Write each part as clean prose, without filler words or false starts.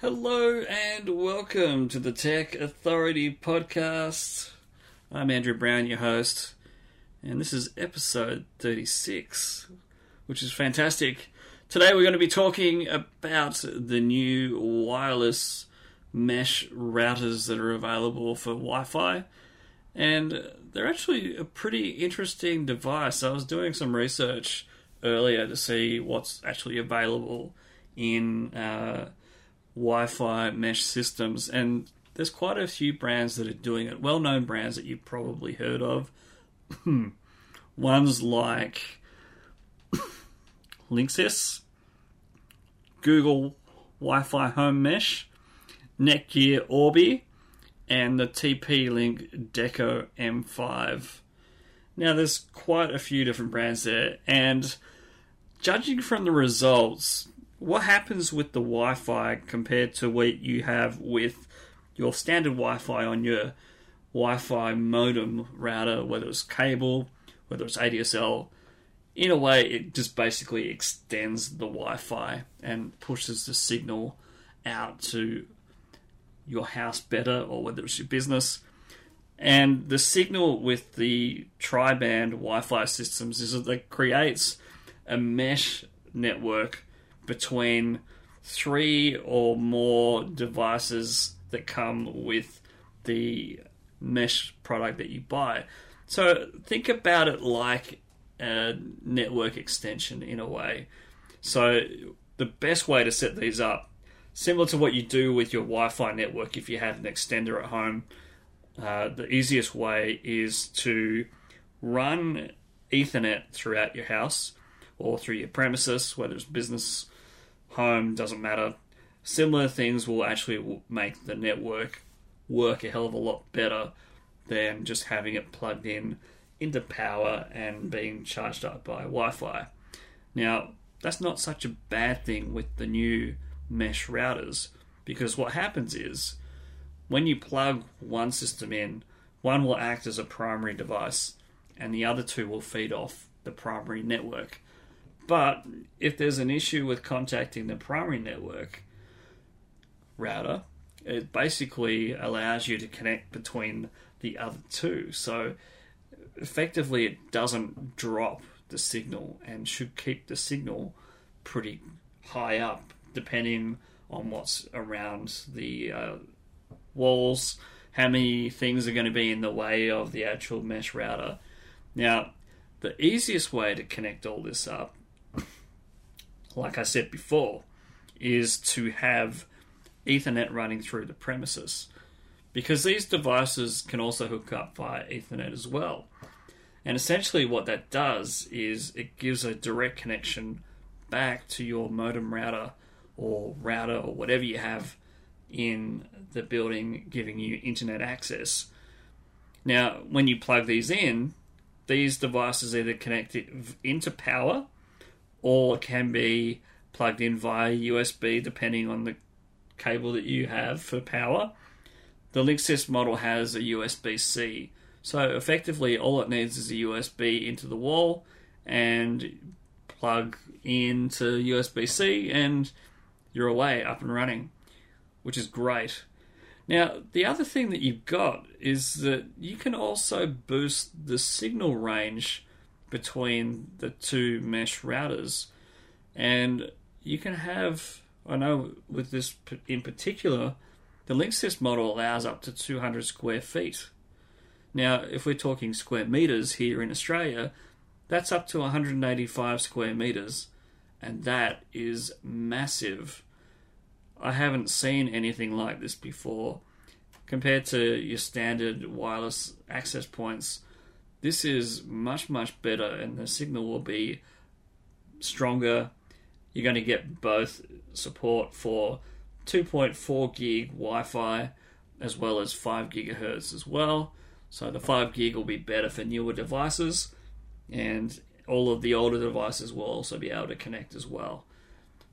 Hello and welcome to the Tech Authority Podcast. I'm Andrew Brown, your host, and this is episode 36, which is fantastic. Today we're going to be talking about the new wireless mesh routers that are available for Wi-Fi, and they're actually a pretty interesting device. I was doing some research earlier to see what's actually available in Wi-Fi mesh systems, and there's quite a few brands that are doing it, well-known brands that you've probably heard of. Ones like Linksys, Google Wi-Fi Home Mesh, Netgear Orbi, and the TP-Link Deco M5. Now, there's quite a few different brands there, and judging from the results, what happens with the Wi-Fi compared to what you have with your standard Wi-Fi on your Wi-Fi modem router, whether it's cable, whether it's ADSL, in a way, it just basically extends the Wi-Fi and pushes the signal out to your house better, or whether it's your business. And the signal with the tri-band Wi-Fi systems is that it creates a mesh network between three or more devices that come with the mesh product that you buy. So think about it like a network extension in a way. So the best way to set these up, similar to what you do with your Wi-Fi network if you have an extender at home, the easiest way is to run Ethernet throughout your house or through your premises, whether it's business, home, doesn't matter. Similar things will actually make the network work a hell of a lot better than just having it plugged in into power and being charged up by Wi-Fi. Now, that's not such a bad thing with the new mesh routers, because what happens is when you plug one system in, one will act as a primary device and the other two will feed off the primary network. But if there's an issue with contacting the primary network router, it basically allows you to connect between the other two. So effectively, it doesn't drop the signal and should keep the signal pretty high up depending on what's around the walls, how many things are going to be in the way of the actual mesh router. Now, the easiest way to connect all this up, like I said before, is to have Ethernet running through the premises, because these devices can also hook up via Ethernet as well. And essentially what that does is it gives a direct connection back to your modem router or whatever you have in the building, giving you internet access. Now, when you plug these in, these devices either connect it into power or can be plugged in via USB depending on the cable that you have for power. The Linksys model has a USB-C, so effectively all it needs is a USB into the wall and plug into USB-C and you're away, up and running, which is great. Now, the other thing that you've got is that you can also boost the signal range between the two mesh routers, and you can have, I know with this in particular, the Linksys model allows up to 200 square feet. Now, if we're talking square meters here in Australia, that's up to 185 square meters, and that is massive. I haven't seen anything like this before. Compared to your standard wireless access points, this is much, much better, and the signal will be stronger. You're going to get both support for 2.4 gig Wi-Fi as well as 5 gigahertz as well. So the 5 gig will be better for newer devices, and all of the older devices will also be able to connect as well.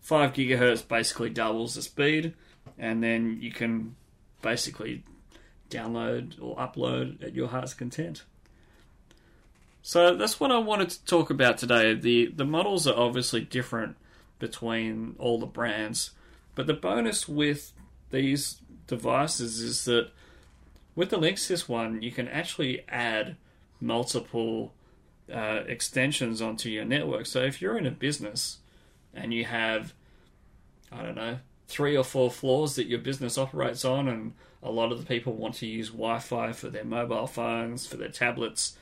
5 gigahertz basically doubles the speed, and then you can basically download or upload at your heart's content. So that's what I wanted to talk about today. The models are obviously different between all the brands, But the bonus with these devices is that with the Linksys one, you can actually add multiple extensions onto your network. So if you're in a business and you have, I don't know, 3 or 4 floors that your business operates on, and a lot of the people want to use Wi-Fi for their mobile phones, for their tablets.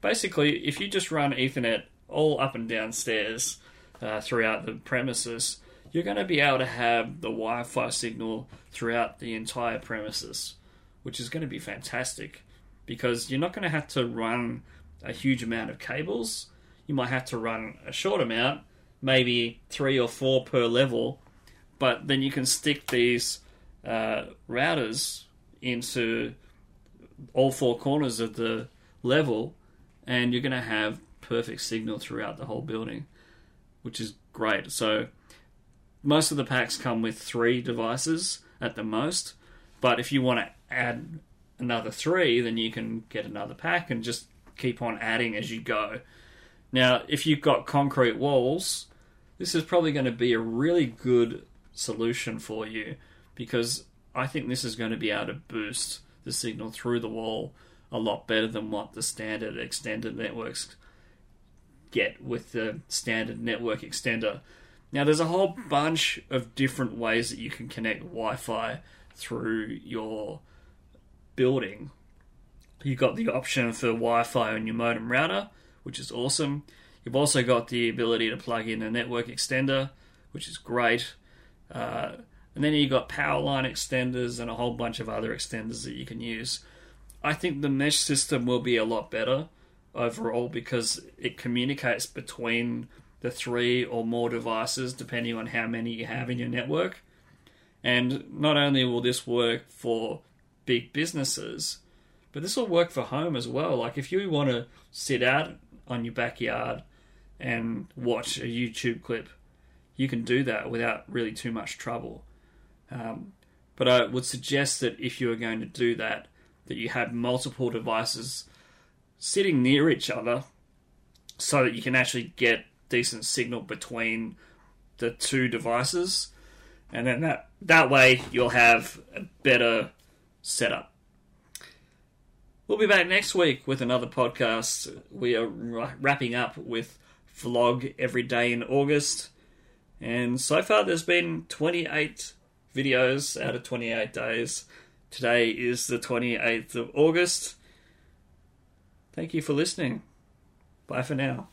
Basically, if you just run Ethernet all up and downstairs throughout the premises, you're going to be able to have the Wi-Fi signal throughout the entire premises, which is going to be fantastic because you're not going to have to run a huge amount of cables. You might have to run a short amount, maybe 3 or 4 per level, but then you can stick these routers into all 4 corners of the level and you're going to have perfect signal throughout the whole building, which is great. So most of the packs come with 3 devices at the most, but if you want to add another 3, then you can get another pack and just keep on adding as you go. Now, if you've got concrete walls, this is probably going to be a really good solution for you because I think this is going to be able to boost the signal through the wall a lot better than what the standard extended networks get with the standard network extender. Now, there's a whole bunch of different ways that you can connect Wi-Fi through your building. You've got the option for Wi-Fi on your modem router, which is awesome. You've also got the ability to plug in a network extender, which is great. And then you've got power line extenders and a whole bunch of other extenders that you can use. I think the mesh system will be a lot better overall because it communicates between the 3 or more devices, depending on how many you have in your network. And not only will this work for big businesses, but this will work for home as well. Like if you want to sit out on your backyard and watch a YouTube clip, you can do that without really too much trouble. But I would suggest that if you are going to do that, that you have multiple devices sitting near each other so that you can actually get decent signal between the 2 devices. And then that way you'll have a better setup. We'll be back next week with another podcast. We are wrapping up with Vlog Every Day in August. And so far there's been 28 videos out of 28 days. Today is the 28th of August. Thank you for listening. Bye for now.